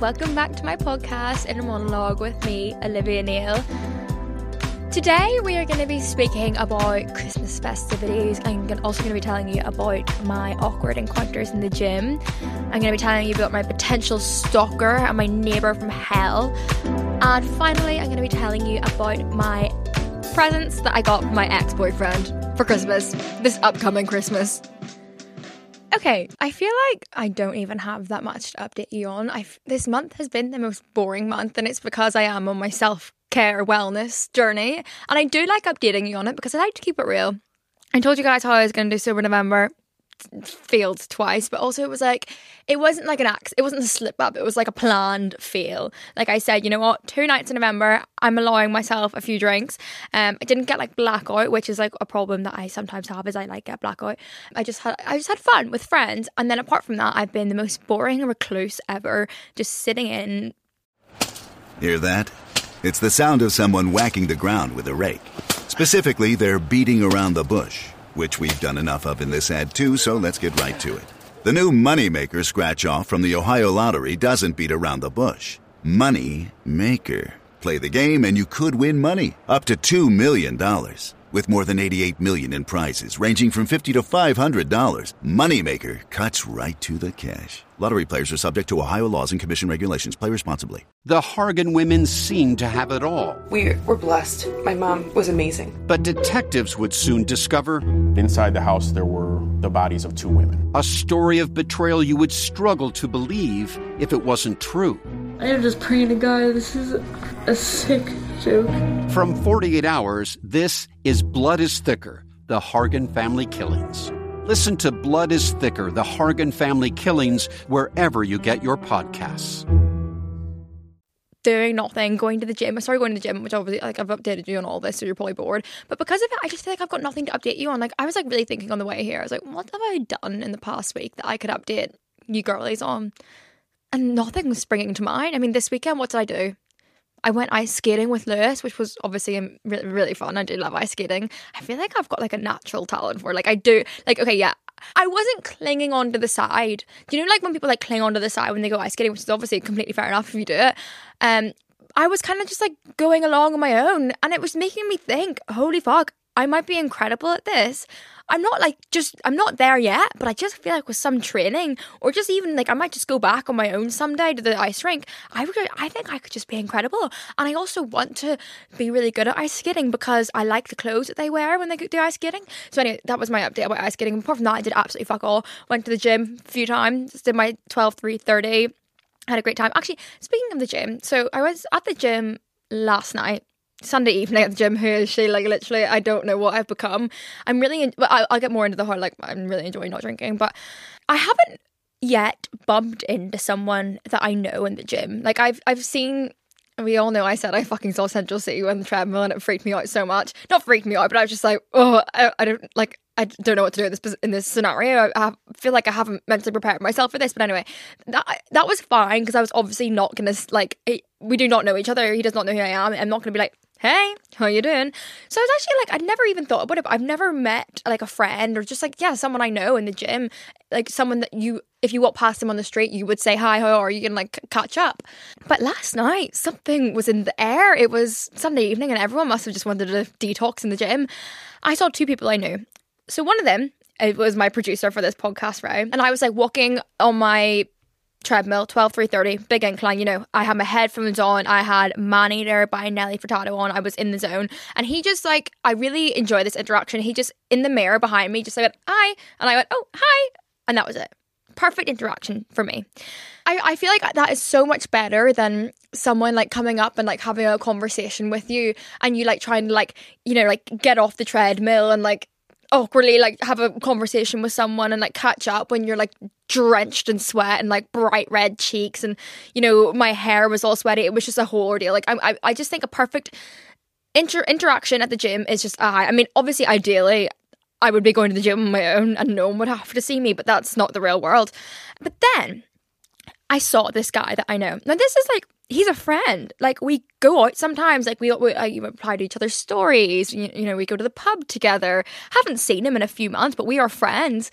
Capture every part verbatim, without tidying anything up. welcome back to my podcast, Inner Monologue, with me, Olivia Neal. Today we are going to be speaking about Christmas festivities. I'm also going to be telling you about my awkward encounters in the gym. I'm going to be telling you about my potential stalker and my neighbour from hell. And finally, I'm going to be telling you about my presents that I got from my ex-boyfriend for Christmas, this upcoming Christmas. Okay, I feel like I don't even have that much to update you on. I've, this month has been the most boring month, and it's because I am on my self-care wellness journey, and I do like updating you on it because I like to keep it real. I told you guys how I was going to do Sober November, failed twice, but also it was like, it wasn't like an axe, it wasn't a slip up, it was like a planned fail. Like I said, you know what, two nights in November, I'm allowing myself a few drinks. Um, I didn't get like blackout, which is like a problem that I sometimes have, is I like get blackout. I just had I just had fun with friends, and then apart from that, I've been the most boring recluse ever, just sitting in. Hear that? It's the sound of someone whacking the ground with a rake. Specifically, they're beating around the bush, which we've done enough of in this ad too, so let's get right to it. The new Moneymaker scratch-off from the Ohio Lottery doesn't beat around the bush. Moneymaker. Play the game and you could win money, up to two million dollars. With more than eighty-eight million dollars in prizes, ranging from fifty dollars to five hundred dollars, Moneymaker cuts right to the cash. Lottery players are subject to Ohio laws and commission regulations. Play responsibly. The Hargan women seemed to have it all. We were blessed. My mom was amazing. But detectives would soon discover... inside the house, there were the bodies of two women. A story of betrayal you would struggle to believe if it wasn't true. I am just praying to God, this is a sick joke. From forty-eight hours, this is Blood is Thicker, the Hargan family killings. Listen to Blood is Thicker, the Hargan family killings, wherever you get your podcasts. Doing nothing, going to the gym. I started going to the gym, which obviously, like, I've updated you on all this, so you're probably bored. But because of it, I just feel like I've got nothing to update you on. Like, I was, like, really thinking on the way here. I was like, what have I done in the past week that I could update you girlies on? And nothing was springing to mind. I mean, this weekend, what did I do? I went ice skating with Lewis, which was obviously really, really fun. I do love ice skating. I feel like I've got like a natural talent for it. Like I do, like, okay, yeah. I wasn't clinging onto the side. Do you know like when people like cling onto the side when they go ice skating, which is obviously completely fair enough if you do it. Um, I was kind of just like going along on my own, and it was making me think, holy fuck, I might be incredible at this. I'm not like just, I'm not there yet, but I just feel like with some training or just even like I might just go back on my own someday to the ice rink. I would, I think I could just be incredible. And I also want to be really good at ice skating because I like the clothes that they wear when they do ice skating. So anyway, that was my update about ice skating. Apart from that, I did absolutely fuck all. Went to the gym a few times, did my twelve, three, thirty. Had a great time. Actually, speaking of the gym, so I was at the gym last night. Sunday evening at the gym. Who is she? Like, literally, I don't know what I've become. I'm really, in- I'll, I'll get more into the whole, like, I'm really enjoying not drinking, but I haven't yet bumped into someone that I know in the gym. Like, I've, I've seen, we all know I said I fucking saw Central City on the treadmill and it freaked me out so much. Not freaked me out, but I was just like, oh, I, I don't, like, I don't know what to do in this, in this scenario. I, I feel like I haven't mentally prepared myself for this. But anyway, that that was fine because I was obviously not going to, like, it, we do not know each other. He does not know who I am. I'm not going to be like, hey, how you doing? So I was actually like, I'd never even thought about it, but I've never met like a friend or just like, yeah, someone I know in the gym, like someone that you, if you walk past them on the street, you would say, hi, how are you? And like catch up. But last night, something was in the air. It was Sunday evening and everyone must have just wanted to detox in the gym. I saw two people I knew. So one of them, it was my producer for this podcast, right? And I was like walking on my treadmill, twelve, three thirty, big incline, you know, I had my headphones on, I had Maneater by Nelly Furtado on, I was in the zone, and he just like, I really enjoy this interaction, he just, in the mirror behind me, just like, hi, and I went, oh, hi, and that was it. Perfect interaction for me. I, I feel like that is so much better than someone like coming up and like having a conversation with you, and you like trying to like, you know, like get off the treadmill and like awkwardly like have a conversation with someone and like catch up when you're like drenched in sweat and like bright red cheeks and you know my hair was all sweaty. It was just a whole ordeal. Like I I, I just think a perfect inter- interaction at the gym is just I. Uh, I mean obviously ideally I would be going to the gym on my own and no one would have to see me, but that's not the real world. But then I saw this guy that I know. Now this is like, he's a friend. Like we go out sometimes. Like we, we uh, reply to each other's stories. You, you know, we go to the pub together. Haven't seen him in a few months, but we are friends.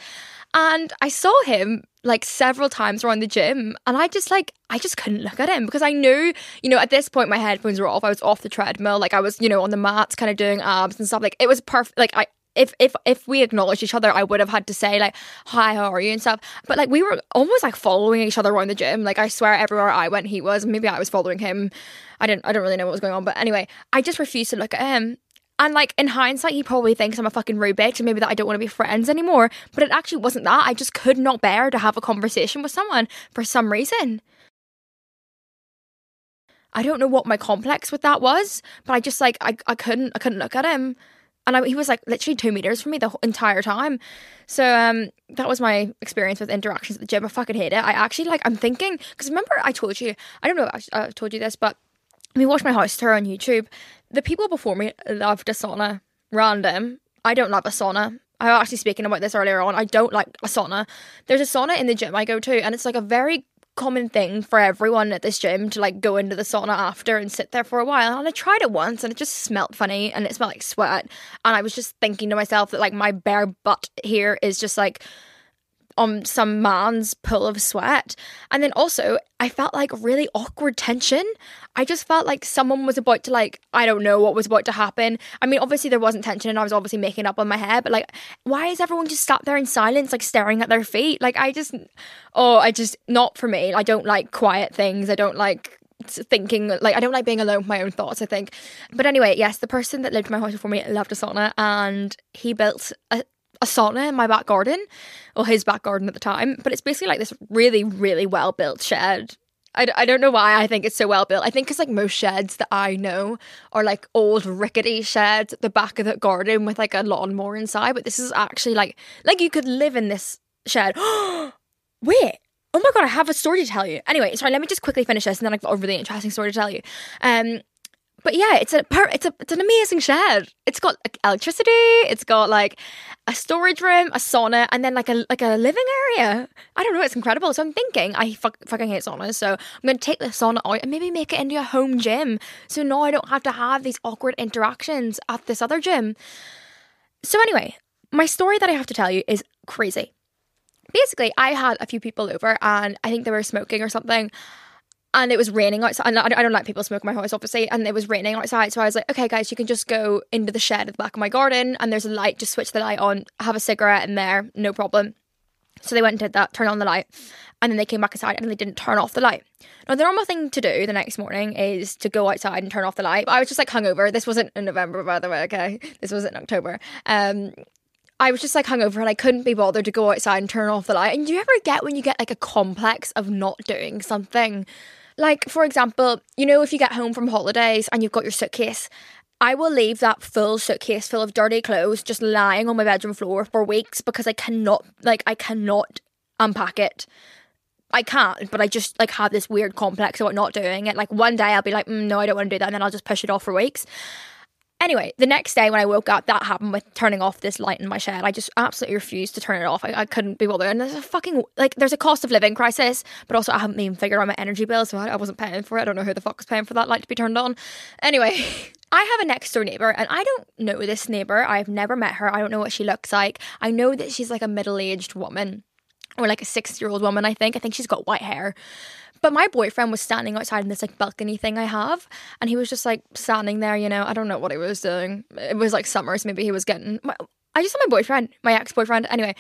And I saw him like several times around the gym, and I just like, I just couldn't look at him because I knew, you know, at this point my headphones were off. I was off the treadmill. Like I was, you know, on the mats kind of doing abs and stuff. Like it was perfect. Like I, If if if we acknowledged each other, I would have had to say like, hi, how are you and stuff. But like we were almost like following each other around the gym. Like I swear everywhere I went, he was. Maybe I was following him. I don't I don't really know what was going on. But anyway, I just refused to look at him. And like in hindsight, he probably thinks I'm a fucking rude bitch and maybe that I don't want to be friends anymore. But it actually wasn't that. I just could not bear to have a conversation with someone for some reason. I don't know what my complex with that was, but I just like I I couldn't I couldn't look at him. And I, he was like literally two meters from me the entire time. So um, that was my experience with interactions at the gym. I fucking hate it. I actually like, I'm thinking, because remember I told you, I don't know if I, I told you this, but we watched my house tour on YouTube. The people before me loved a sauna. Random. I don't love a sauna. I was actually speaking about this earlier on. I don't like a sauna. There's a sauna in the gym I go to, and it's like a very common thing for everyone at this gym to like go into the sauna after and sit there for a while. And I tried it once and it just smelled funny and it smelled like sweat, and I was just thinking to myself that like my bare butt here is just like on some man's pool of sweat. And then also I felt like really awkward tension. I just felt like someone was about to like, I don't know what was about to happen. I mean, obviously there wasn't tension and I was obviously making up on my head, but like why is everyone just sat there in silence like staring at their feet? Like I just, oh I just, not for me. I don't like quiet things. I don't like thinking, like I don't like being alone with my own thoughts, I think. But anyway, yes, the person that lived in my house before me loved a sauna, and he built a a sauna in my back garden, or his back garden at the time. But it's basically like this really, really well-built shed. I, I don't know why I think it's so well-built. I think because like most sheds that I know are like old rickety sheds at the back of the garden with like a lawnmower inside. But this is actually like, like you could live in this shed. Wait. Oh my God, I have a story to tell you. Anyway, sorry, let me just quickly finish this and then I've got a really interesting story to tell you. Um... But yeah, it's a it's a it's an amazing shed. It's got like, electricity. It's got like a storage room, a sauna, and then like a like a living area. I don't know. It's incredible. So I'm thinking I fuck, fucking hate saunas. So I'm going to take the sauna out and maybe make it into a home gym. So now I don't have to have these awkward interactions at this other gym. So anyway, my story that I have to tell you is crazy. Basically, I had a few people over, and I think they were smoking or something. And it was raining outside. And I don't like people smoking in my house, obviously. And it was raining outside. So I was like, okay, guys, you can just go into the shed at the back of my garden. And there's a light. Just switch the light on. Have a cigarette in there. No problem. So they went and did that. Turned on the light. And then they came back inside and they didn't turn off the light. Now, the normal thing to do the next morning is to go outside and turn off the light. But I was just like hungover. This wasn't in November, by the way, okay? This was in October. Um... I was just like hungover and I couldn't be bothered to go outside and turn off the light. And do you ever get when you get like a complex of not doing something? Like, for example, you know, if you get home from holidays and you've got your suitcase, I will leave that full suitcase full of dirty clothes just lying on my bedroom floor for weeks because I cannot, like, I cannot unpack it. I can't, but I just like have this weird complex about not doing it. Like one day I'll be like, mm, no, I don't want to do that. And then I'll just push it off for weeks. Anyway, the next day when I woke up, that happened with turning off this light in my shed. I just absolutely refused to turn it off. I, I couldn't be bothered. And there's a fucking, like, there's a cost of living crisis, but also I haven't even figured out my energy bill, so I, I wasn't paying for it. I don't know who the fuck was paying for that light to be turned on. Anyway, I have a next door neighbour, and I don't know this neighbour. I've never met her. I don't know what she looks like. I know that she's like a middle-aged woman, or like a sixty-year-old woman, I think. I think she's got white hair. But my boyfriend was standing outside in this, like, balcony thing I have. And he was just, like, standing there, you know. I don't know what he was doing. It was, like, summer, so maybe he was getting... My, I just saw my boyfriend, my ex-boyfriend. Anyway,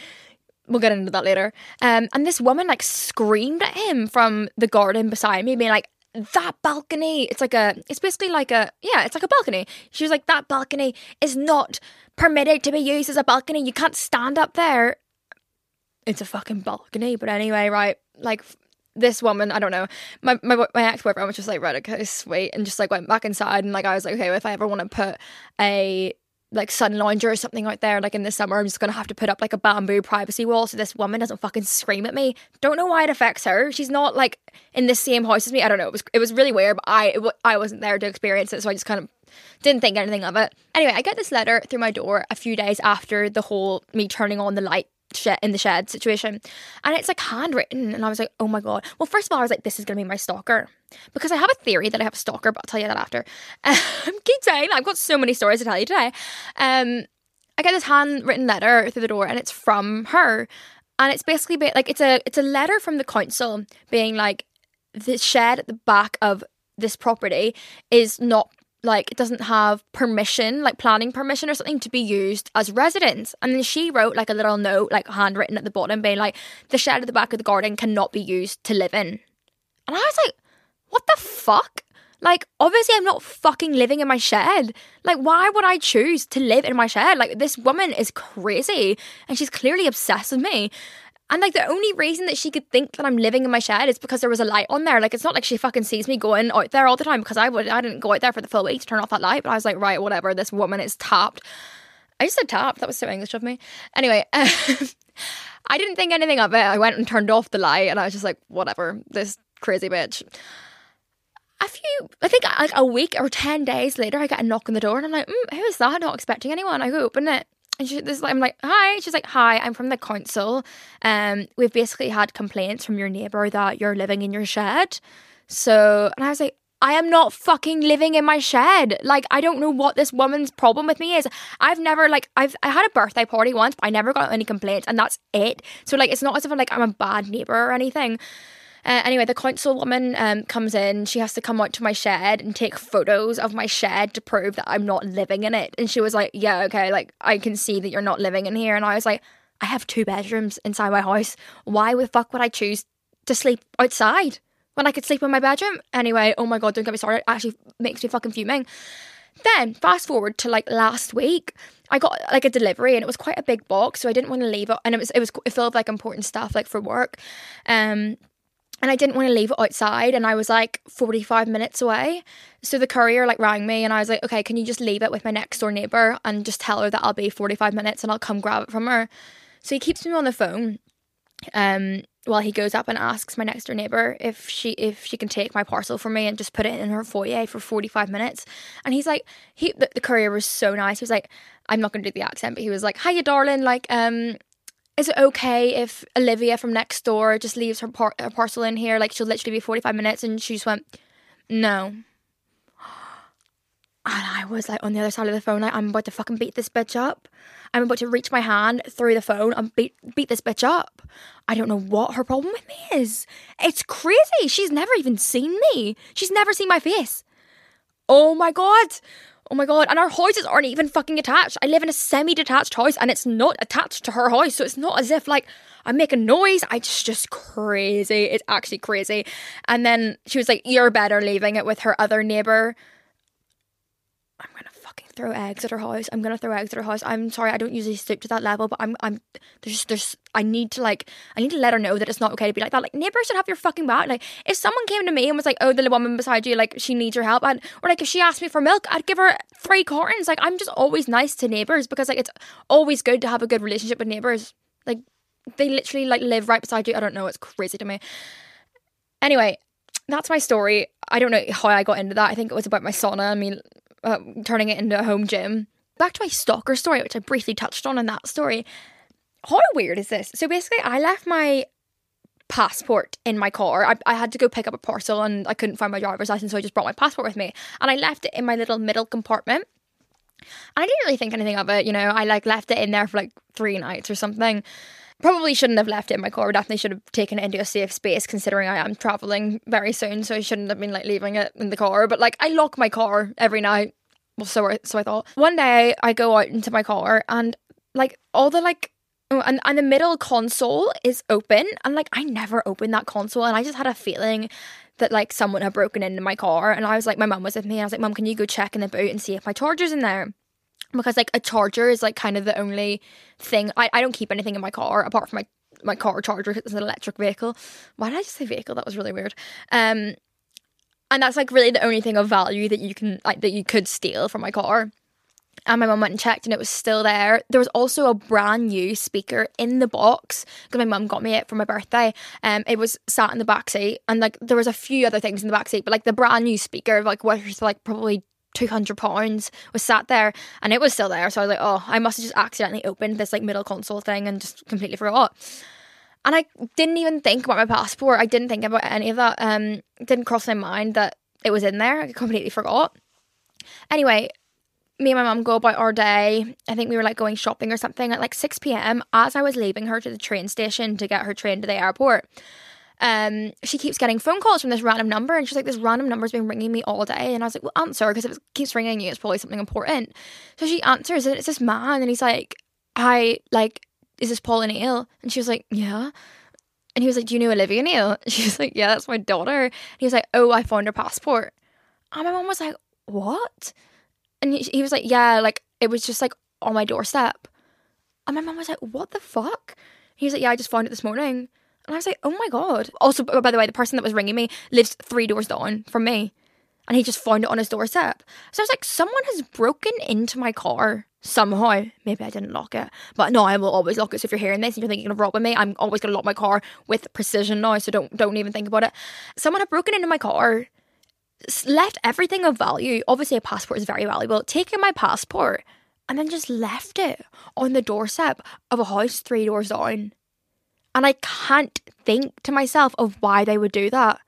we'll get into that later. Um, and this woman, like, screamed at him from the garden beside me, being like, that balcony, it's like a... It's basically like a... Yeah, it's like a balcony. She was like, that balcony is not permitted to be used as a balcony. You can't stand up there. It's a fucking balcony. But anyway, right, like... This woman, I don't know, my my, my ex-boyfriend was just like, right, okay, sweet, and just like went back inside. And like I was like, okay, if I ever want to put a like sun lounger or something out there like in the summer, I'm just going to have to put up like a bamboo privacy wall so this woman doesn't fucking scream at me. Don't know why it affects her. She's not like in the same house as me. I don't know. It was it was really weird, but I, it, I wasn't there to experience it, so I just kind of didn't think anything of it. Anyway, I get this letter through my door a few days after the whole me turning on the light shit in the shed situation, and it's like handwritten, and I was like, oh my god. Well, first of all, I was like, this is gonna be my stalker, because I have a theory that I have a stalker, but I'll tell you that after. um, keep saying, I've got so many stories to tell you today. um I get this handwritten letter through the door, and it's from her, And it's basically been, like it's a it's a letter from the council being like, the shed at the back of this property is not, like, it doesn't have permission, like planning permission or something, to be used as residence. And then she wrote like a little note, like handwritten at the bottom, being like, the shed at the back of the garden cannot be used to live in. And I was like, what the fuck? Like, obviously I'm not fucking living in my shed. Like, why would I choose to live in my shed? Like, this woman is crazy and she's clearly obsessed with me. And, like, the only reason that she could think that I'm living in my shed is because there was a light on there. Like, it's not like she fucking sees me going out there all the time, because I would, I didn't go out there for the full week to turn off that light. But I was like, right, whatever, this woman is tapped. I just said tapped. That was so English of me. Anyway, uh, I didn't think anything of it. I went and turned off the light and I was just like, whatever, this crazy bitch. A few, I think like a week or ten days later, I get a knock on the door and I'm like, mm, who is that? I'm not expecting anyone. I go open it. And she, this, I'm like, hi. She's like, hi, I'm from the council. Um, we've basically had complaints from your neighbour that you're living in your shed. So, and I was like, I am not fucking living in my shed. Like, I don't know what this woman's problem with me is. I've never, like, I've I had a birthday party once, but I never got any complaints, and that's it. So, like, it's not as if I'm, like, I'm a bad neighbour or anything. Uh, anyway, the councilwoman um, comes in. She has to come out to my shed and take photos of my shed to prove that I'm not living in it. And she was like, yeah, okay, like, I can see that you're not living in here. And I was like, I have two bedrooms inside my house. Why the fuck would I choose to sleep outside when I could sleep in my bedroom? Anyway, oh my God, don't get me started. It actually makes me fucking fuming. Then, fast forward to, like, last week, I got, like, a delivery, and it was quite a big box, so I didn't want to leave it. And it was, it was filled with, like, important stuff, like, for work. Um... And I didn't want to leave it outside, and I was like forty-five minutes away. So the courier like rang me and I was like, okay, can you just leave it with my next door neighbour and just tell her that I'll be forty-five minutes and I'll come grab it from her. So he keeps me on the phone um, while he goes up and asks my next door neighbour if she if she can take my parcel for me and just put it in her foyer for forty-five minutes. And he's like, he the, the courier was so nice. He was like, I'm not going to do the accent, but he was like, hiya darling, like, um... is it okay if Olivia from next door just leaves her, par- her parcel in here? Like, she'll literally be forty-five minutes. And she just went, no. And I was like on the other side of the phone, like, I'm about to fucking beat this bitch up. I'm about to reach my hand through the phone and beat, beat this bitch up. I don't know what her problem with me is. It's crazy. She's never even seen me. She's never seen my face. Oh my God. Oh my God, and our houses aren't even fucking attached. I live in a semi-detached house and it's not attached to her house. So it's not as if, like, I'm making noise. I just, just crazy. It's actually crazy. And then she was like, you're better leaving it with her other neighbour. I'm going to fucking throw eggs at her house. I'm going to throw eggs at her house. I'm sorry, I don't usually stoop to that level, but I'm, I'm, there's, there's, I need to, like, I need to let her know that it's not okay to be like that. Like, neighbours should have your fucking back. Like, if someone came to me and was like, oh, the woman beside you, like, she needs your help, and or, like, if she asked me for milk, I'd give her three cartons. Like, I'm just always nice to neighbours because, like, it's always good to have a good relationship with neighbours. Like, they literally, like, live right beside you. I don't know, it's crazy to me. Anyway, that's my story. I don't know how I got into that. I think it was about my sauna. I mean... Uh, turning it into a home gym. Back to my stalker story, which I briefly touched on in that story. How weird is this? So basically I left my passport in my car. I, I had to go pick up a parcel and I couldn't find my driver's license, so I just brought my passport with me and I left it in my little middle compartment. And I didn't really think anything of it, you know. I like left it in there for like three nights or something. Probably shouldn't have left it in my car. Definitely should have taken it into a safe space, considering I am travelling very soon, so I shouldn't have been like leaving it in the car. But like, I lock my car every night. Well, so, so I thought. One day I go out into my car and like all the like, oh, and, and the middle console is open, and like I never opened that console, and I just had a feeling that like someone had broken into my car. And I was like, my mum was with me and I was like, mum, can you go check in the boot and see if my charger's in there? Because, like, a charger is, like, kind of the only thing. I, I don't keep anything in my car apart from my, my car charger because it's an electric vehicle. Why did I just say vehicle? That was really weird. Um, and that's, like, really the only thing of value that you can, like, that you could steal from my car. And my mum went and checked and it was still there. There was also a brand new speaker in the box because my mum got me it for my birthday. Um, it was sat in the backseat, and, like, there was a few other things in the backseat. But, like, the brand new speaker, like, was, like, probably... two hundred pounds was sat there, and it was still there. So I was like, oh, I must have just accidentally opened this like middle console thing and just completely forgot. And I didn't even think about my passport. I didn't think about any of that. Um, it didn't cross my mind that it was in there. I completely forgot. Anyway, me and my mum go about our day. I think we were like going shopping or something at like six p.m. As I was leaving her to the train station to get her train to the airport, um, she keeps getting phone calls from this random number, and she's like, this random number's been ringing me all day. And I was like, well, answer, because if it keeps ringing you, it's probably something important. So she answers, and it's this man, and he's like, hi, like, is this Pauline Neal? And she was like, yeah. And he was like, do you know Olivia Neal? And she was like, yeah, that's my daughter. And he was like, oh, I found her passport. And my mum was like, what? And he was like, yeah, like, it was just, like, on my doorstep. And my mum was like, what the fuck? He was like, yeah, I just found it this morning. And I was like, oh, my God. Also, by the way, the person that was ringing me lives three doors down from me. And he just found it on his doorstep. So I was like, someone has broken into my car somehow. Maybe I didn't lock it. But no, I will always lock it. So if you're hearing this and you're thinking of robbing me, I'm always going to lock my car with precision now. So don't, don't even think about it. Someone had broken into my car, left everything of value. Obviously a passport is very valuable. Taken my passport and then just left it on the doorstep of a house three doors down. And I can't think to myself of why they would do that.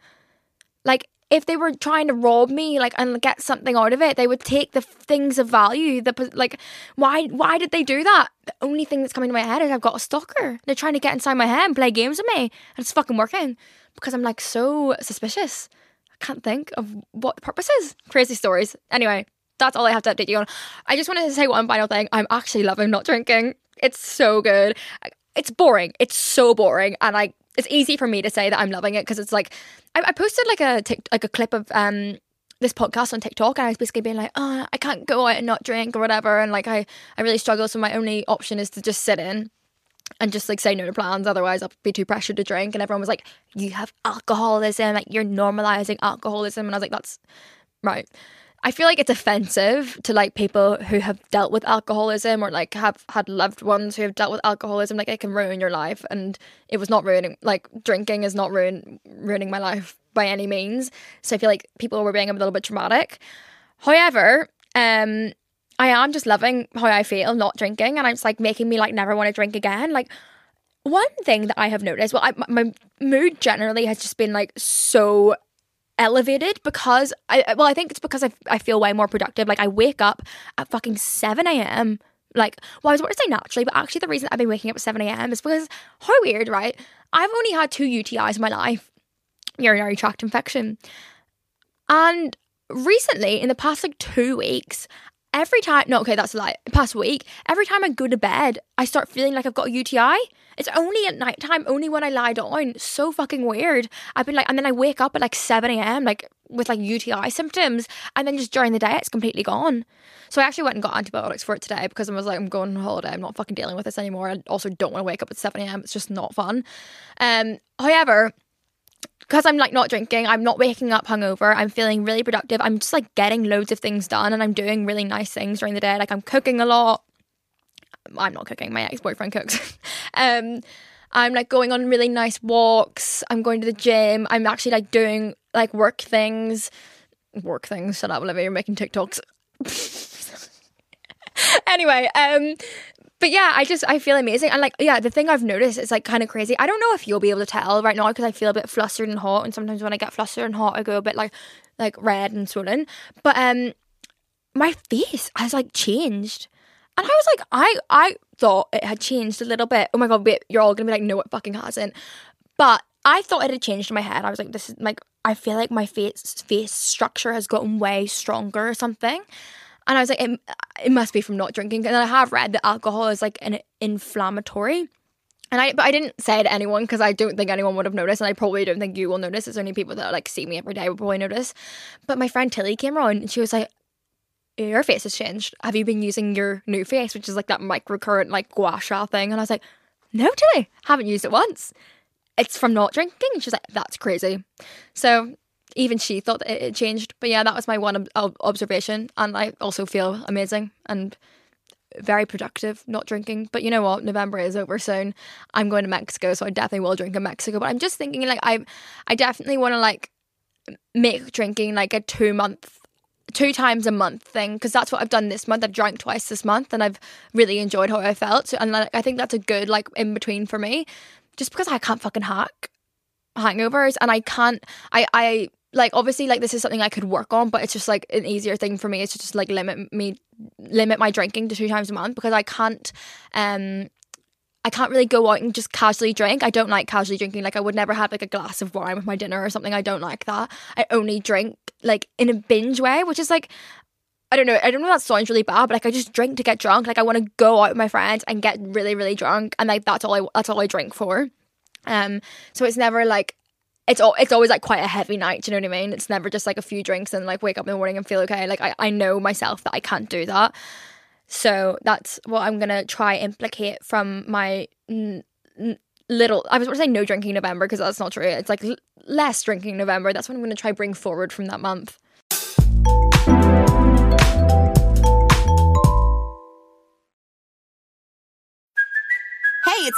Like, if they were trying to rob me, like, and get something out of it, they would take the things of value. The like, why why did they do that? The only thing that's coming to my head is I've got a stalker. They're trying to get inside my head and play games with me. And it's fucking working because I'm, like, so suspicious. Can't think of what the purpose is. Crazy stories. Anyway, that's all I have to update you on. I just wanted to say one final thing. I'm actually loving not drinking. It's so good. It's boring. It's so boring. And I, it's easy for me to say that I'm loving it because it's like, I, I posted like a tic, like a clip of um this podcast on TikTok, and I was basically being like, oh, I can't go out and not drink or whatever, and like I, I really struggle, so my only option is to just sit in and just like say no to plans, otherwise I'll be too pressured to drink. And everyone was like, you have alcoholism, like you're normalizing alcoholism. And I was like, that's right. I feel like it's offensive to like people who have dealt with alcoholism or like have had loved ones who have dealt with alcoholism. Like, it can ruin your life, and it was not ruining, like drinking is not ruin, ruining my life by any means. So I feel like people were being a little bit dramatic. However, um I am just loving how I feel not drinking, and it's like making me like never want to drink again. Like, one thing that I have noticed, well, I, my mood generally has just been like so elevated because I, well, I think it's because I, I feel way more productive. Like, I wake up at fucking seven a.m. Like, well, I was about to say naturally, but actually the reason I've been waking up at seven a.m. is because, how weird, right? I've only had two U T Is in my life, urinary tract infection. And recently, in the past like two weeks, Every time, no, okay, that's a lie. Past week, every time I go to bed, I start feeling like I've got a U T I. It's only at nighttime, only when I lie down. So fucking weird. I've been like, and then I wake up at like seven a.m. like with like U T I symptoms, and then just during the day, it's completely gone. So I actually went and got antibiotics for it today because I was like, I'm going on holiday. I'm not fucking dealing with this anymore. I also don't want to wake up at seven a.m. It's just not fun. Um, however, because I'm like not drinking, I'm not waking up hungover, I'm feeling really productive, I'm just like getting loads of things done, and I'm doing really nice things during the day. Like, I'm cooking a lot. I'm not cooking, my ex-boyfriend cooks. um, I'm like going on really nice walks, I'm going to the gym, I'm actually like doing like work things. Work things, shut up, Olivia, you're making TikToks. Anyway, um... but yeah, I just, I feel amazing. And like, yeah, the thing I've noticed is like kind of crazy. I don't know if you'll be able to tell right now because I feel a bit flustered and hot. And sometimes when I get flustered and hot, I go a bit like, like red and swollen. But um, my face has like changed. And I was like, I, I thought it had changed a little bit. Oh my God, wait, you're all going to be like, no, it fucking hasn't. But I thought it had changed in my head. I was like, this is like, I feel like my face, face structure has gotten way stronger or something. And I was like, it, it must be from not drinking. And I have read that alcohol is like an inflammatory. And I, but I didn't say it to anyone because I don't think anyone would have noticed. And I probably don't think you will notice. It's only people that like see me every day will probably notice. But my friend Tilly came around and she was like, your face has changed. Have you been using your new face? Which is like that microcurrent like gua sha thing. And I was like, no, Tilly, haven't used it once. It's from not drinking. And she was like, that's crazy. So even she thought it, it changed. But yeah, that was my one ob- observation. And I also feel amazing and very productive not drinking. But you know what? November is over soon. I'm going to Mexico, so I definitely will drink in Mexico. But I'm just thinking, like, I I definitely want to, like, make drinking, like, a two-month, two times a month thing. Because that's what I've done this month. I've drank twice this month, and I've really enjoyed how I felt. So, and like, I think that's a good, like, in-between for me. Just because I can't fucking hack hangovers. And I can't... I... I Like, obviously, like, this is something I could work on, but it's just, like, an easier thing for me is to just, like, limit me limit my drinking to two times a month because I can't um I can't really go out and just casually drink. I don't like casually drinking. Like, I would never have, like, a glass of wine with my dinner or something. I don't like that. I only drink, like, in a binge way, which is, like, I don't know. I don't know if that sounds really bad, but, like, I just drink to get drunk. Like, I want to go out with my friends and get really, really drunk. And, like, that's all I, that's all I drink for. Um, so it's never, like... It's all, it's always, like, quite a heavy night, do you know what I mean? It's never just, like, a few drinks and, like, wake up in the morning and feel okay. Like, I, I know myself that I can't do that. So that's what I'm going to try implicate from my n- n- little... I was going to say no drinking November because that's not true. It's like l- less drinking November. That's what I'm going to try bring forward from that month. Hey, it's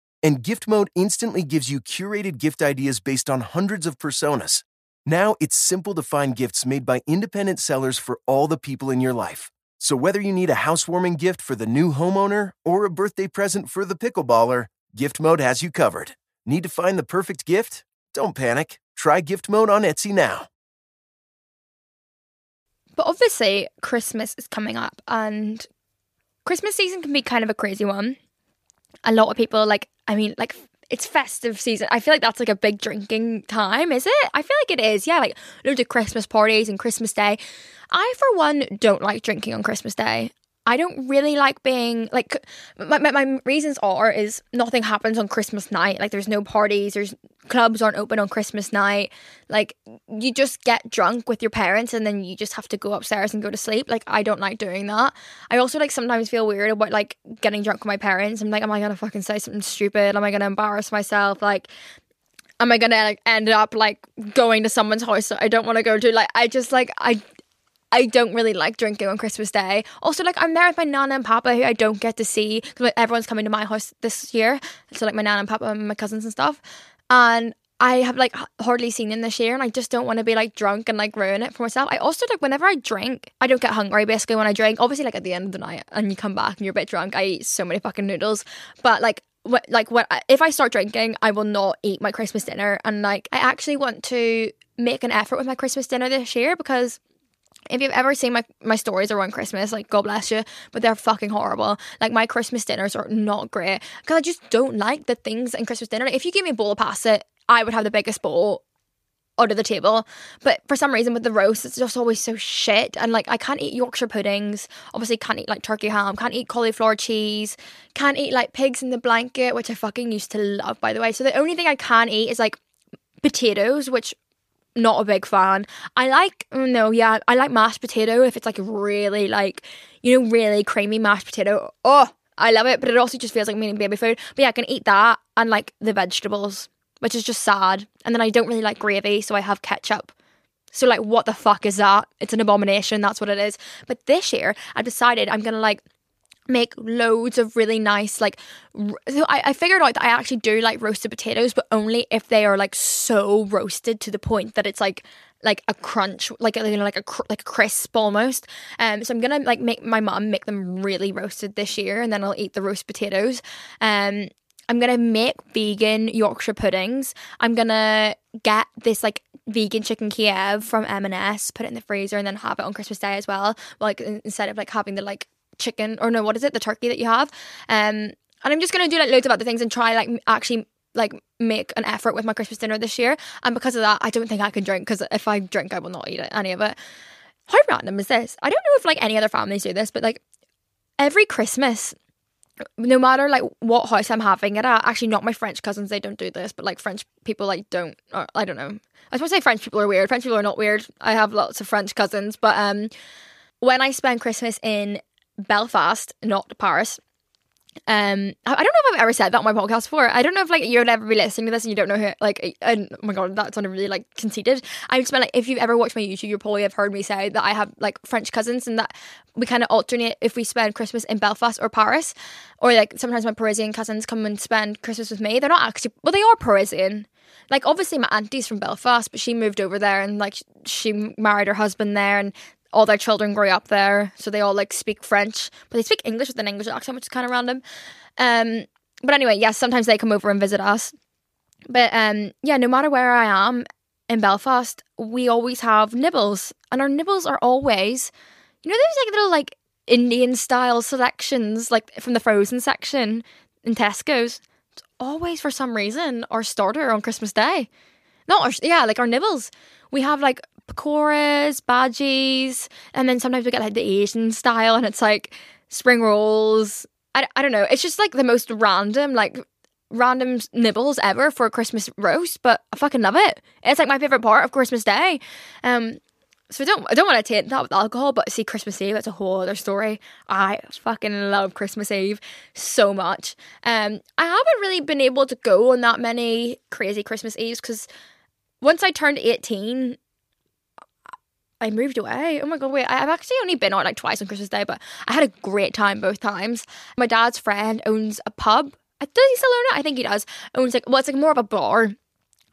And Gift Mode instantly gives you curated gift ideas based on hundreds of personas. Now it's simple to find gifts made by independent sellers for all the people in your life. So whether you need a housewarming gift for the new homeowner or a birthday present for the pickleballer, Gift Mode has you covered. Need to find the perfect gift? Don't panic. Try Gift Mode on Etsy now. But obviously, Christmas is coming up, and Christmas season can be kind of a crazy one. A lot of people, like, I mean, like, it's festive season. I feel like that's, like, a big drinking time, is it? I feel like it is, yeah. Like, loads of Christmas parties and Christmas Day. I, for one, don't like drinking on Christmas Day. I don't really like being, like, my, my, my reasons are is nothing happens on Christmas night. Like, there's no parties. There's clubs aren't open on Christmas night. Like, you just get drunk with your parents and then you just have to go upstairs and go to sleep. Like, I don't like doing that. I also, like, sometimes feel weird about, like, getting drunk with my parents. I'm like, am I going to fucking say something stupid? Am I going to embarrass myself? Like, am I going to, like, end up, like, going to someone's house that I don't want to go to? Like, I just, like, I... I don't really like drinking on Christmas Day. Also, like, I'm there with my Nana and Papa, who I don't get to see because, like, everyone's coming to my house this year. So, like, my Nana and Papa and my cousins and stuff. And I have, like, hardly seen them this year, and I just don't want to be, like, drunk and, like, ruin it for myself. I also, like, whenever I drink, I don't get hungry, basically, when I drink. Obviously, like, at the end of the night and you come back and you're a bit drunk, I eat so many fucking noodles. But, like, what, like what, if I start drinking, I will not eat my Christmas dinner. And, like, I actually want to make an effort with my Christmas dinner this year because... If you've ever seen my, my stories around Christmas, like, God bless you, but they're fucking horrible. Like, my Christmas dinners are not great because I just don't like the things in Christmas dinner. Like, if you gave me a bowl of pasta, I would have the biggest bowl out of the table. But for some reason with the roast, it's just always so shit. And, like, I can't eat Yorkshire puddings. Obviously, can't eat, like, turkey ham. Can't eat cauliflower cheese. Can't eat, like, pigs in the blanket, which I fucking used to love, by the way. So the only thing I can eat is, like, potatoes, which... Not a big fan. I like, no, yeah, I like mashed potato if it's, like, really, like, you know, really creamy mashed potato. Oh, I love it, but it also just feels like meaning baby food. But yeah, I can eat that and, like, the vegetables, which is just sad. And then I don't really like gravy, so I have ketchup. So, like, what the fuck is that? It's an abomination, that's what it is. But this year, I've decided I'm going to, like, make loads of really nice, like, r- so I, I figured out that I actually do like roasted potatoes, but only if they are, like, so roasted to the point that it's, like, like a crunch, like, you know, like a cr- like a crisp almost. Um, so I'm gonna, like, make my mum make them really roasted this year, and then I'll eat the roast potatoes. Um, I'm gonna make vegan Yorkshire puddings. I'm gonna get this, like, vegan chicken Kiev from M and S, put it in the freezer, and then have it on Christmas Day as well. Like, instead of, like, having the, like, chicken or no what is it the turkey that you have. Um and I'm just gonna do, like, loads of other things and try, like, actually, like, make an effort with my Christmas dinner this year. And because of that, I don't think I can drink, because if I drink, I will not eat any of it. How random is this? I don't know if, like, any other families do this, but, like, every Christmas no matter like what house I'm having it at, actually not my French cousins, they don't do this, but like French people like don't, or, I don't know. I was supposed to say French people are weird. French people are not weird. I have lots of French cousins, but um, when I spend Christmas in Belfast, not Paris, um, I don't know if I've ever said that on my podcast before. I don't know if like you'll ever be listening to this and you don't know who, like, and, oh my God, that sounded really like conceited. I just meant like, if you've ever watched my YouTube, you probably have heard me say that I have like French cousins and that we kind of alternate if we spend Christmas in Belfast or Paris, or like sometimes my Parisian cousins come and spend Christmas with me. They're not actually, well, they are Parisian. Like obviously my auntie's from Belfast, but she moved over there and like she married her husband there and all their children grew up there, so they all like speak French, but they speak English with an English accent, which is kind of random. Um, but anyway, yes, yeah, sometimes they come over and visit us. But um, yeah, no matter where I am in Belfast, we always have nibbles, and our nibbles are always, you know, those like little like Indian style selections, like from the frozen section in Tesco's. It's always for some reason our starter on Christmas Day. No, our, yeah, like our nibbles. We have like pakoras, badgies, and then sometimes we get like the Asian style and it's like spring rolls. I, I don't know, it's just like the most random like random nibbles ever for a Christmas roast, but I fucking love it. It's like my favourite part of Christmas Day. Um, so I don't I don't want to taint that with alcohol, but see, Christmas Eve, that's a whole other story. I fucking love Christmas Eve so much. Um, I haven't really been able to go on that many crazy Christmas Eves because once I turned eighteen I moved away. Oh my God, wait, I've actually only been out like twice on Christmas Day, but I had a great time both times. My dad's friend owns a pub. Does he still own it? I think he does. Owns like, well, it's like more of a bar,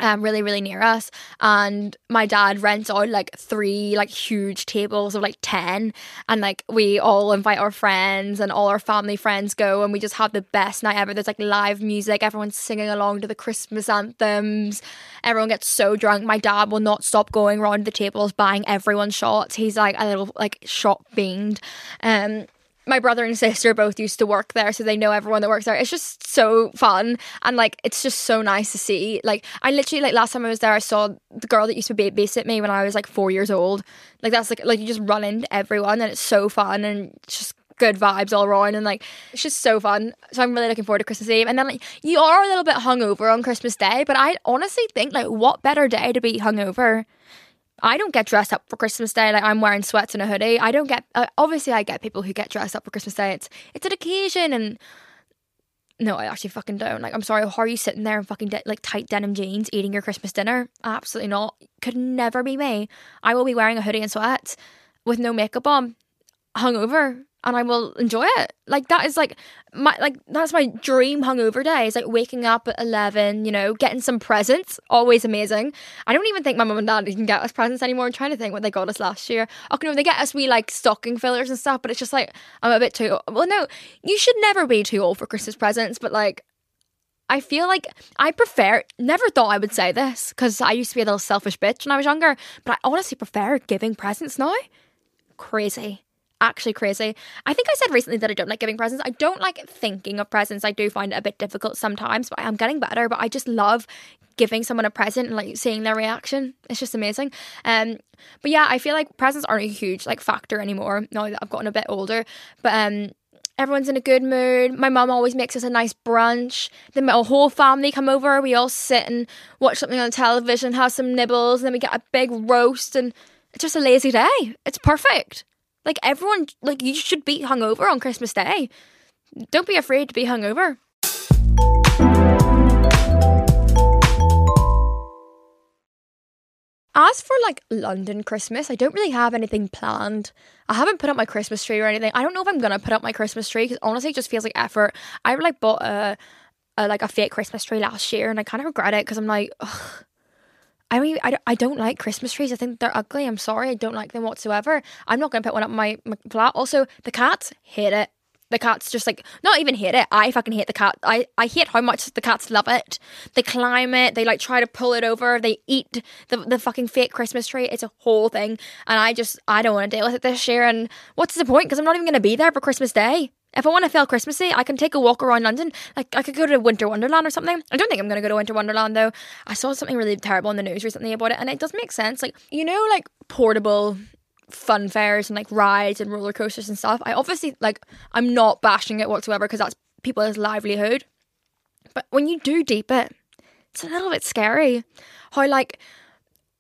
um, really, really near us. And my dad rents out like three like huge tables of like ten. And like we all invite our friends and all our family friends go and we just have the best night ever. There's like live music. Everyone's singing along to the Christmas anthems. Everyone gets so drunk. My dad will not stop going around the tables buying everyone shots. He's like a little like shot fiend. Um, my brother and sister both used to work there, so they know everyone that works there. It's just so fun, and like it's just so nice to see. Like I literally, like last time I was there, I saw the girl that used to babysit me when I was like four years old. Like that's like like you just run into everyone, and it's so fun, and it's just good vibes all around, and like it's just so fun. So I'm really looking forward to Christmas Eve, and then like you are a little bit hungover on Christmas Day, but I honestly think like what better day to be hungover? I don't get dressed up for Christmas Day. Like I'm wearing sweats and a hoodie. I don't get, uh, obviously I get people who get dressed up for Christmas Day. It's it's an occasion, and no, I actually fucking don't. Like I'm sorry, how are you sitting there in fucking de- like tight denim jeans eating your Christmas dinner? Absolutely not. Could never be me. I will be wearing a hoodie and sweats with no makeup on, hungover, and I will enjoy it. Like that is like my, like that's my dream hungover day. It's like waking up at eleven, you know, getting some presents. Always amazing. I don't even think my mum and dad can get us presents anymore. I'm trying to think what they got us last year. Oh no, they get us wee like stocking fillers and stuff, but it's just like I'm a bit too old. Well, no, you should never be too old for Christmas presents, but like I feel like I prefer, never thought I would say this because I used to be a little selfish bitch when I was younger, but I honestly prefer giving presents now. Crazy. Actually crazy. I think I said recently that I don't like giving presents. I don't like thinking of presents. I do find it a bit difficult sometimes, but I'm getting better. But I just love giving someone a present and like seeing their reaction. It's just amazing. Um, but yeah, I feel like presents aren't a huge like factor anymore now that I've gotten a bit older. But um, everyone's in a good mood. My mum always makes us a nice brunch. Then my whole family come over. We all sit and watch something on television, have some nibbles, and then we get a big roast. And it's just a lazy day. It's perfect. Like, everyone, like, you should be hungover on Christmas Day. Don't be afraid to be hungover. As for, like, London Christmas, I don't really have anything planned. I haven't put up my Christmas tree or anything. I don't know if I'm going to put up my Christmas tree because, honestly, it just feels like effort. I, like, bought a, a like, a fake Christmas tree last year and I kind of regret it because I'm like, ugh. I mean, I don't, I don't like Christmas trees. I think they're ugly. I'm sorry. I don't like them whatsoever. I'm not going to put one up in my, my flat. Also, the cats hate it. The cats just like, not even hate it. I fucking hate the cat. I, I hate how much the cats love it. They climb it. They like try to pull it over. They eat the, the fucking fake Christmas tree. It's a whole thing. And I just, I don't want to deal with it this year. And what's the point? Because I'm not even going to be there for Christmas Day. If I want to feel Christmassy, I can take a walk around London. Like, I could go to Winter Wonderland or something. I don't think I'm going to go to Winter Wonderland, though. I saw something really terrible on the news recently about it, and it does make sense. Like, you know, like, portable fun fairs and, like, rides and roller coasters and stuff. I obviously, like, I'm not bashing it whatsoever because that's people's livelihood. But when you do deep it, it's a little bit scary. How, like,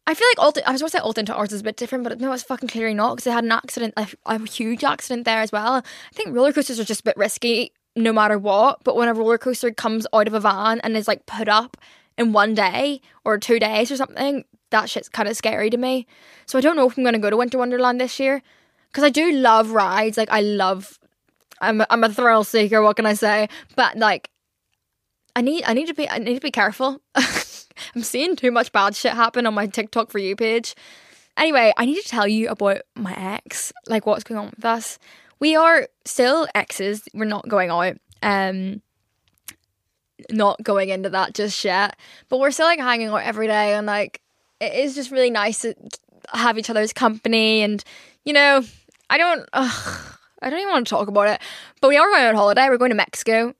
I feel like Alton, I was going to say Alton Towers is a bit different, but no, it's fucking clearly not, because they had an accident, a, a huge accident there as well. I think roller coasters are just a bit risky no matter what, but when a roller coaster comes out of a van and is, like, put up in one day or two days or something, that shit's kind of scary to me. So I don't know if I'm going to go to Winter Wonderland this year, because I do love rides. Like, I love, I'm a, I'm a thrill seeker, what can I say? But, like, I need I need to be I need to be careful. I'm seeing too much bad shit happen on my TikTok For You page. Anyway, I need to tell you about my ex, like what's going on with us. We are still exes. We're not going out. Um, not going into that just yet. But we're still like hanging out every day, and like it is just really nice to have each other's company. And you know, I don't, ugh, I don't even want to talk about it. But we are going on holiday. We're going to Mexico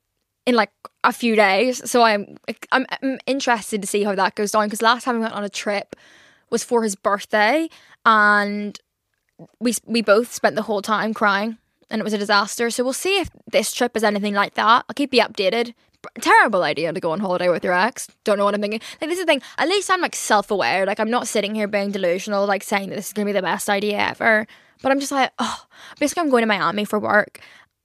in like a few days, so I'm, I'm I'm interested to see how that goes down, because last time we went on a trip was for his birthday, and we we both spent the whole time crying, and it was a disaster. So we'll see if this trip is anything like that. I'll keep you updated. Terrible idea to go on holiday with your ex. Don't know what I'm thinking. Like, this is the thing. At least I'm like self-aware. Like, I'm not sitting here being delusional, like saying that this is gonna be the best idea ever. But I'm just like, oh, basically I'm going to Miami for work.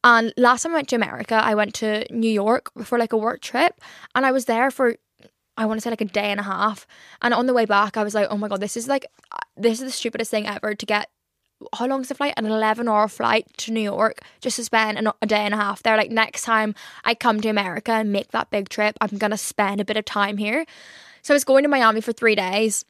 And last time I went to America, I went to New York for like a work trip, and I was there for, I want to say like a day and a half. And on the way back, I was like, oh my God, this is like, this is the stupidest thing ever, to get, how long's the flight? An eleven hour flight to New York just to spend an, a day and a half there. Like, next time I come to America and make that big trip, I'm going to spend a bit of time here. So I was going to Miami for three days.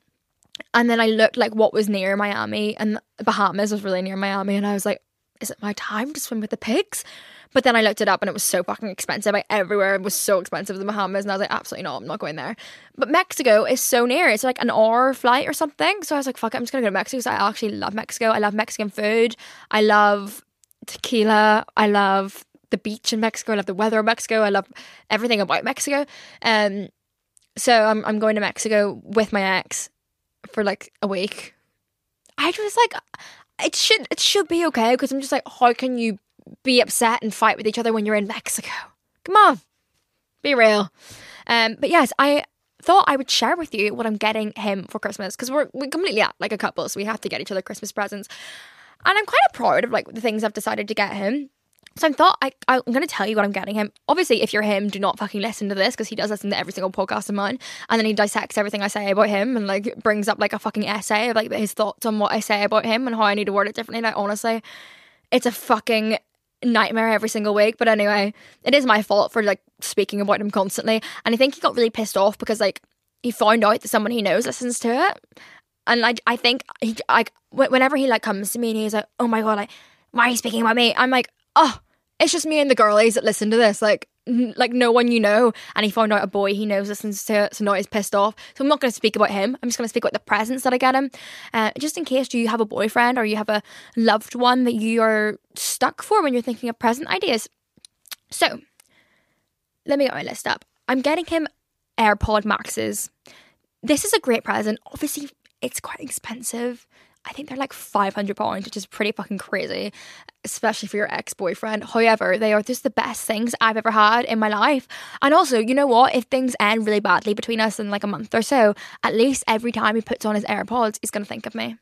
And then I looked like what was near Miami, and the Bahamas was really near Miami. And I was like, is it my time to swim with the pigs? But then I looked it up and it was so fucking expensive. Like, everywhere it was so expensive, the Bahamas. And I was like, absolutely not, I'm not going there. But Mexico is so near. It's like an hour flight or something. So I was like, fuck it, I'm just going to go to Mexico. So I actually love Mexico. I love Mexican food. I love tequila. I love the beach in Mexico. I love the weather in Mexico. I love everything about Mexico. Um, so I'm, I'm going to Mexico with my ex for like a week. I was like... It should it should be okay, because I'm just like, how can you be upset and fight with each other when you're in Mexico? Come on, be real. Um, but yes, I thought I would share with you what I'm getting him for Christmas, because we're we completely act like a couple, so we have to get each other Christmas presents. And I'm kind of proud of like the things I've decided to get him. So I thought I, I'm going to tell you what I'm getting him. Obviously, if you're him, do not fucking listen to this, because he does listen to every single podcast of mine. And then he dissects everything I say about him and, like, brings up, like, a fucking essay of, like, his thoughts on what I say about him and how I need to word it differently. Like, honestly, it's a fucking nightmare every single week. But anyway, it is my fault for, like, speaking about him constantly. And I think he got really pissed off because, like, he found out that someone he knows listens to it. And I, I think, he, like, whenever he, like, comes to me and he's like, oh, my God, like, why are you speaking about me? I'm like, oh, it's just me and the girlies that listen to this, like n- like no one you know. And he found out a boy he knows listens to it, so now he's pissed off. So I'm not going to speak about him. I'm just going to speak about the presents that I get him, uh, just in case you have a boyfriend or you have a loved one that you are stuck for when you're thinking of present ideas. So let me get my list up. I'm getting him AirPod Maxes. This is a great present. Obviously it's quite expensive. I think they're like five hundred pounds, which is pretty fucking crazy, especially for your ex-boyfriend. However, they are just the best things I've ever had in my life. And also, you know what? If things end really badly between us in like a month or so, at least every time he puts on his AirPods, he's going to think of me.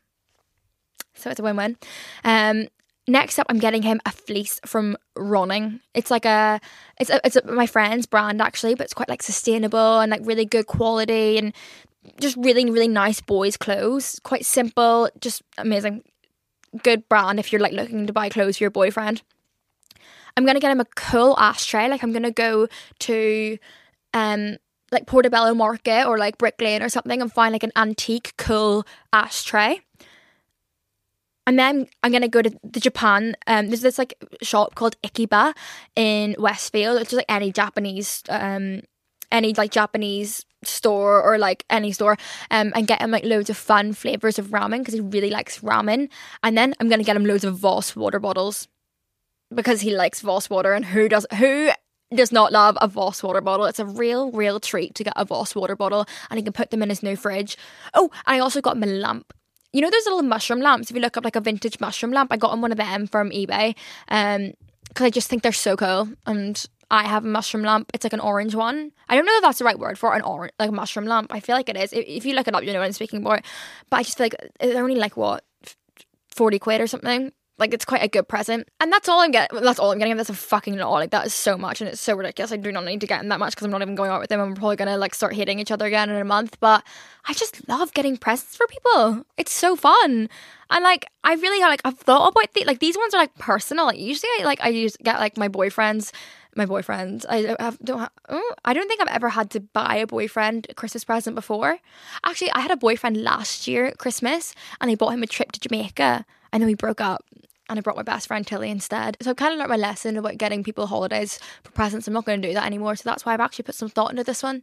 So it's a win-win. Um, next up, I'm getting him a fleece from Ronning. It's like a, it's a, it's a, my friend's brand actually, but it's quite like sustainable and like really good quality and just really, really nice boys' clothes. Quite simple, just amazing. Good brand if you're like looking to buy clothes for your boyfriend. I'm going to get him a cool ashtray. Like, I'm going to go to um like Portobello Market or like Brick Lane or something and find like an antique cool ashtray. And then I'm going to go to the Japan. Um, there's this like shop called Ikeba in Westfield. It's just like any Japanese um any like Japanese store or like any store, um, and get him like loads of fun flavours of ramen because he really likes ramen. And then I'm going to get him loads of Voss water bottles because he likes Voss water, and who does who does not love a Voss water bottle? It's a real real treat to get a Voss water bottle, and he can put them in his new fridge. Oh, and I also got him a lamp. You know those little mushroom lamps? If you look up like a vintage mushroom lamp, I got him one of them from eBay um, because I just think they're so cool, and I have a mushroom lump. It's like an orange one. I don't know if that's the right word for an orange, like a mushroom lump. I feel like it is. If, if you look it up, you know what I'm speaking about. But I just feel like it's only like, what, forty quid or something. Like, it's quite a good present. And that's all I'm getting. That's all I'm getting. That's a fucking lot. Like, that is so much. And it's so ridiculous. I do not need to get him that much because I'm not even going out with them. I'm probably going to, like, start hating each other again in a month. But I just love getting presents for people. It's so fun. And, like, I really, like, I've thought about the, like, these ones are, like, personal. Like, usually, I, like, I use, get, like, my boyfriends. My boyfriends. I have, don't have, oh, I don't think I've ever had to buy a boyfriend a Christmas present before. Actually, I had a boyfriend last year at Christmas. And I bought him a trip to Jamaica. And then we broke up. And I brought my best friend Tilly instead. So I've kind of learned my lesson about getting people holidays for presents. I'm not going to do that anymore. So that's why I've actually put some thought into this one.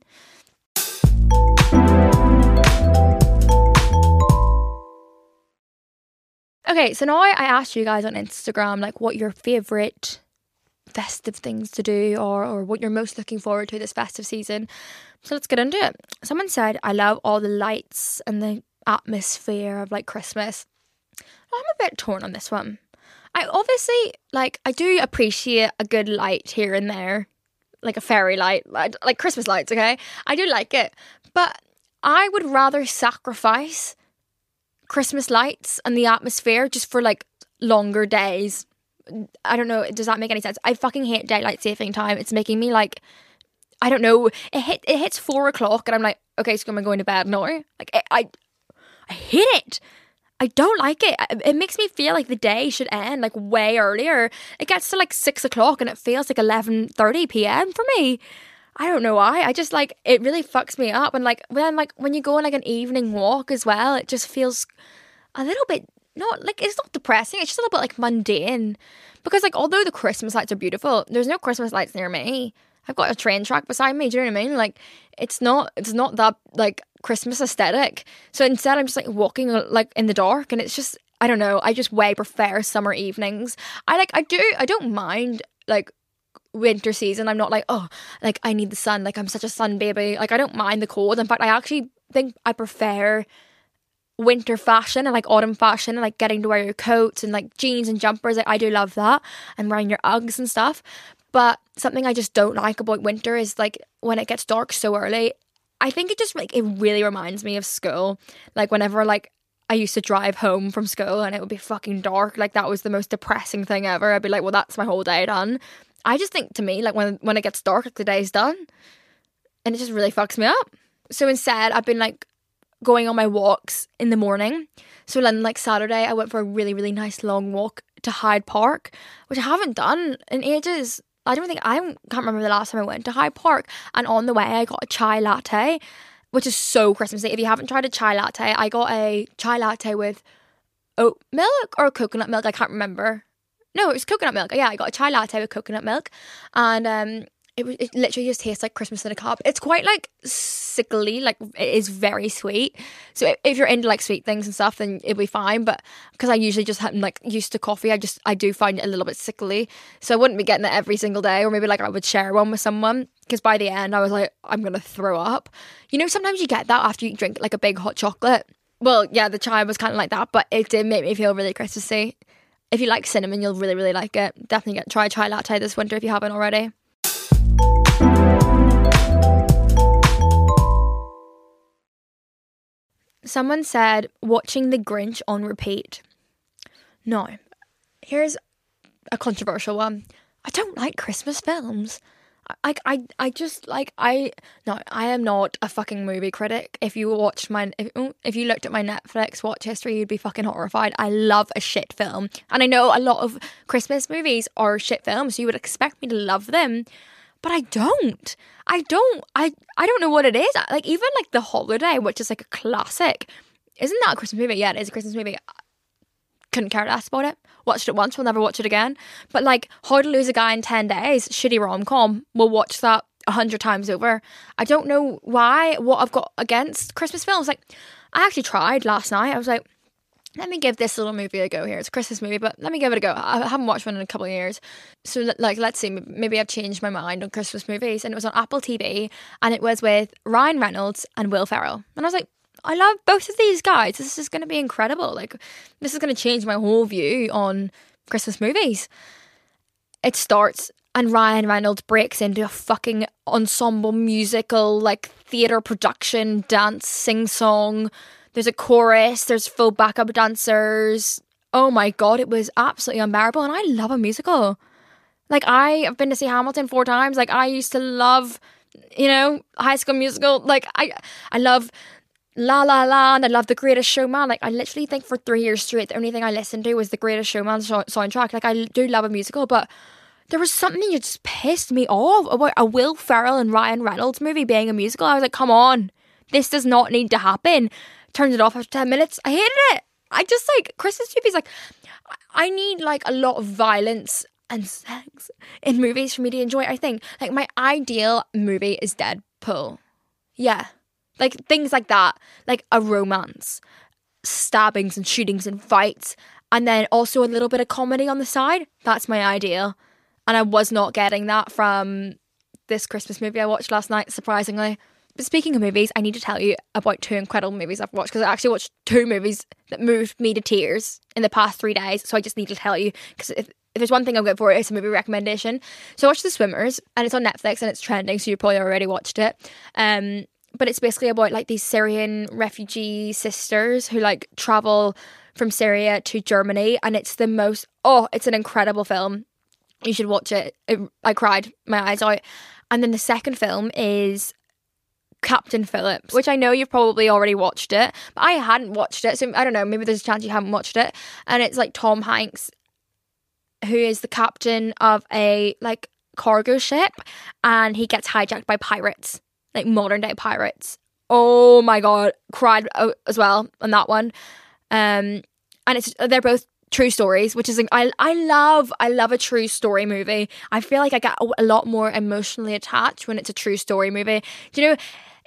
Okay, so now I asked you guys on Instagram, like, what your favourite festive things to do or, or what you're most looking forward to this festive season. So let's get into it. Someone said, I love all the lights and the atmosphere of, like, Christmas. I'm a bit torn on this one. I obviously, like, I do appreciate a good light here and there, like a fairy light, like Christmas lights, okay? I do like it, but I would rather sacrifice Christmas lights and the atmosphere just for, like, longer days. I don't know, does that make any sense? I fucking hate daylight saving time. It's making me, like, I don't know, it, hit, it hits four o'clock and I'm like, okay, so am I going to bed now? Like, I, I, I hate it. I don't like it. It makes me feel like the day should end, like, way earlier. It gets to, like, six o'clock and it feels like eleven thirty p.m. for me. I don't know why. I just, like, it really fucks me up. And, like, when, like, when you go on, like, an evening walk as well, it just feels a little bit, not, like, it's not depressing. It's just a little bit, like, mundane. Because, like, although the Christmas lights are beautiful, there's no Christmas lights near me. I've got a train track beside me. Do you know what I mean? Like, it's not, it's not that, like, Christmas aesthetic. So instead I'm just, like, walking, like, in the dark, and it's just, I don't know, I just way prefer summer evenings. I like I do I don't mind, like, winter season. I'm not like, oh, like, I need the sun, like, I'm such a sun baby. Like, I don't mind the cold. In fact, I actually think I prefer winter fashion and, like, autumn fashion and, like, getting to wear your coats and, like, jeans and jumpers. Like, I do love that, and wearing your Uggs and stuff. But something I just don't like about winter is, like, when it gets dark so early. I think it just, like, it really reminds me of school. Like, whenever, like, I used to drive home from school and it would be fucking dark. Like, that was the most depressing thing ever. I'd be like, well, that's my whole day done. I just think, to me, like, when when it gets dark, like, the day's done. And it just really fucks me up. So instead, I've been, like, going on my walks in the morning. So then, like, Saturday, I went for a really, really nice long walk to Hyde Park, which I haven't done in ages. I don't think, I can't remember the last time I went to Hyde Park. And on the way, I got a chai latte, which is so Christmassy. If you haven't tried a chai latte, I got a chai latte with oat milk or coconut milk. I can't remember. No, it was coconut milk. Yeah, I got a chai latte with coconut milk. And um, it, it literally just tastes like Christmas in a cup. It's quite, like, sickly. Like, it is very sweet. So if you're into, like, sweet things and stuff, then it'll be fine. But because I usually just have, like, used to coffee, I just I do find it a little bit sickly. So I wouldn't be getting it every single day, or maybe, like, I would share one with someone. Because by the end I was like, I'm gonna throw up. You know, sometimes you get that after you drink, like, a big hot chocolate. Well, yeah, the chai was kind of like that, but it did make me feel really Christmassy. If you like cinnamon, you'll really, really like it. Definitely get try chai latte this winter if you haven't already. Someone said, watching The Grinch on repeat. No, here's a controversial one. I don't like Christmas films. I, I, I just, like, I, no, I am not a fucking movie critic. If you watched my, if, if you looked at my Netflix watch history, you'd be fucking horrified. I love a shit film. And I know a lot of Christmas movies are shit films, so you would expect me to love them. But I don't. I don't. I, I don't know what it is. Like, even, like, The Holiday, which is, like, a classic. Isn't that a Christmas movie? Yeah, it is a Christmas movie. I couldn't care less about it. Watched it once. We'll never watch it again. But, like, How to Lose a Guy in ten days, shitty rom-com. We'll watch that a hundred times over. I don't know why, what I've got against Christmas films. Like, I actually tried last night. I was like, let me give this little movie a go here. It's a Christmas movie, but let me give it a go. I haven't watched one in a couple of years. So, like, let's see. Maybe I've changed my mind on Christmas movies. And it was on Apple T V. And it was with Ryan Reynolds and Will Ferrell. And I was like, I love both of these guys. This is going to be incredible. Like, this is going to change my whole view on Christmas movies. It starts and Ryan Reynolds breaks into a fucking ensemble musical, like theatre production, dance, sing-song. There's a chorus, there's full backup dancers. Oh my God, it was absolutely unbearable. And I love a musical. Like, I have been to see Hamilton four times. Like, I used to love, you know, High School Musical. Like, I I love La La Land. I love The Greatest Showman. Like, I literally think for three years straight, the only thing I listened to was The Greatest Showman sh- soundtrack. Like, I do love a musical, but there was something that just pissed me off about a Will Ferrell and Ryan Reynolds movie being a musical. I was like, come on. This does not need to happen. Turned it off after ten minutes. I hated it. I just, like, Christmas movies, like, I need, like, a lot of violence and sex in movies for me to enjoy it, I think. Like, my ideal movie is Deadpool. Yeah. Like, things like that. Like, a romance. Stabbings and shootings and fights. And then also a little bit of comedy on the side. That's my ideal. And I was not getting that from this Christmas movie I watched last night, surprisingly. But speaking of movies, I need to tell you about two incredible movies I've watched, because I actually watched two movies that moved me to tears in the past three days. So I just need to tell you, because if, if there's one thing I'm good for, it's a movie recommendation. So I watched The Swimmers, and it's on Netflix and it's trending, so you probably already watched it. Um, but it's basically about, like, these Syrian refugee sisters who, like, travel from Syria to Germany, and it's the most, oh, it's an incredible film. You should watch it. it I cried my eyes out. And then the second film is Captain Phillips, which I know you've probably already watched it, but I hadn't watched it, so I don't know, maybe there's a chance you haven't watched it. And it's, like, Tom Hanks, who is the captain of a, like, cargo ship, and he gets hijacked by pirates, like modern day pirates. Oh my God, cried as well on that one. Um, and it's they're both true stories, which is, I I love I love a true story movie. I feel like I get a lot more emotionally attached when it's a true story movie. Do you know,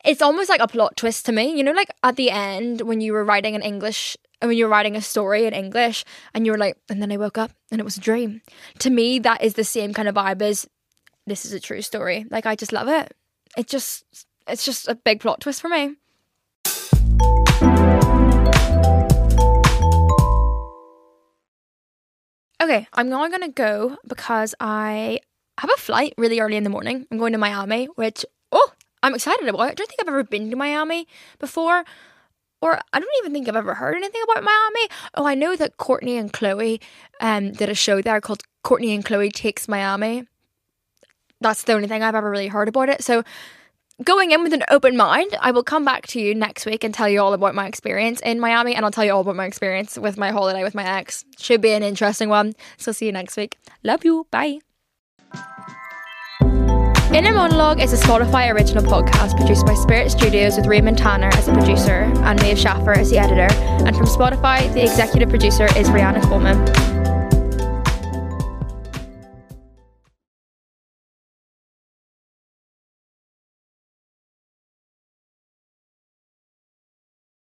it's almost like a plot twist to me. You know, like, at the end when you were writing an English, when you were writing a story in English, and you were like, and then I woke up and it was a dream. To me, that is the same kind of vibe as this is a true story. Like, I just love it. It just it's just a big plot twist for me. Okay, I'm now going to go because I have a flight really early in the morning. I'm going to Miami, which, oh, I'm excited about. I don't think I've ever been to Miami before, or I don't even think I've ever heard anything about Miami. Oh, I know that Courtney and Chloe um, did a show there called Courtney and Chloe Takes Miami. That's the only thing I've ever really heard about it. So going in with an open mind, I will come back to you next week and tell you all about my experience in Miami, and I'll tell you all about my experience with my holiday with my ex. Should be an interesting one. So see you next week. Love you. Bye. Inner Monologue is a Spotify original podcast produced by Spirit Studios with Raymond Tanner as the producer and Maeve Schaffer as the editor. And from Spotify, the executive producer is Rihanna Coleman.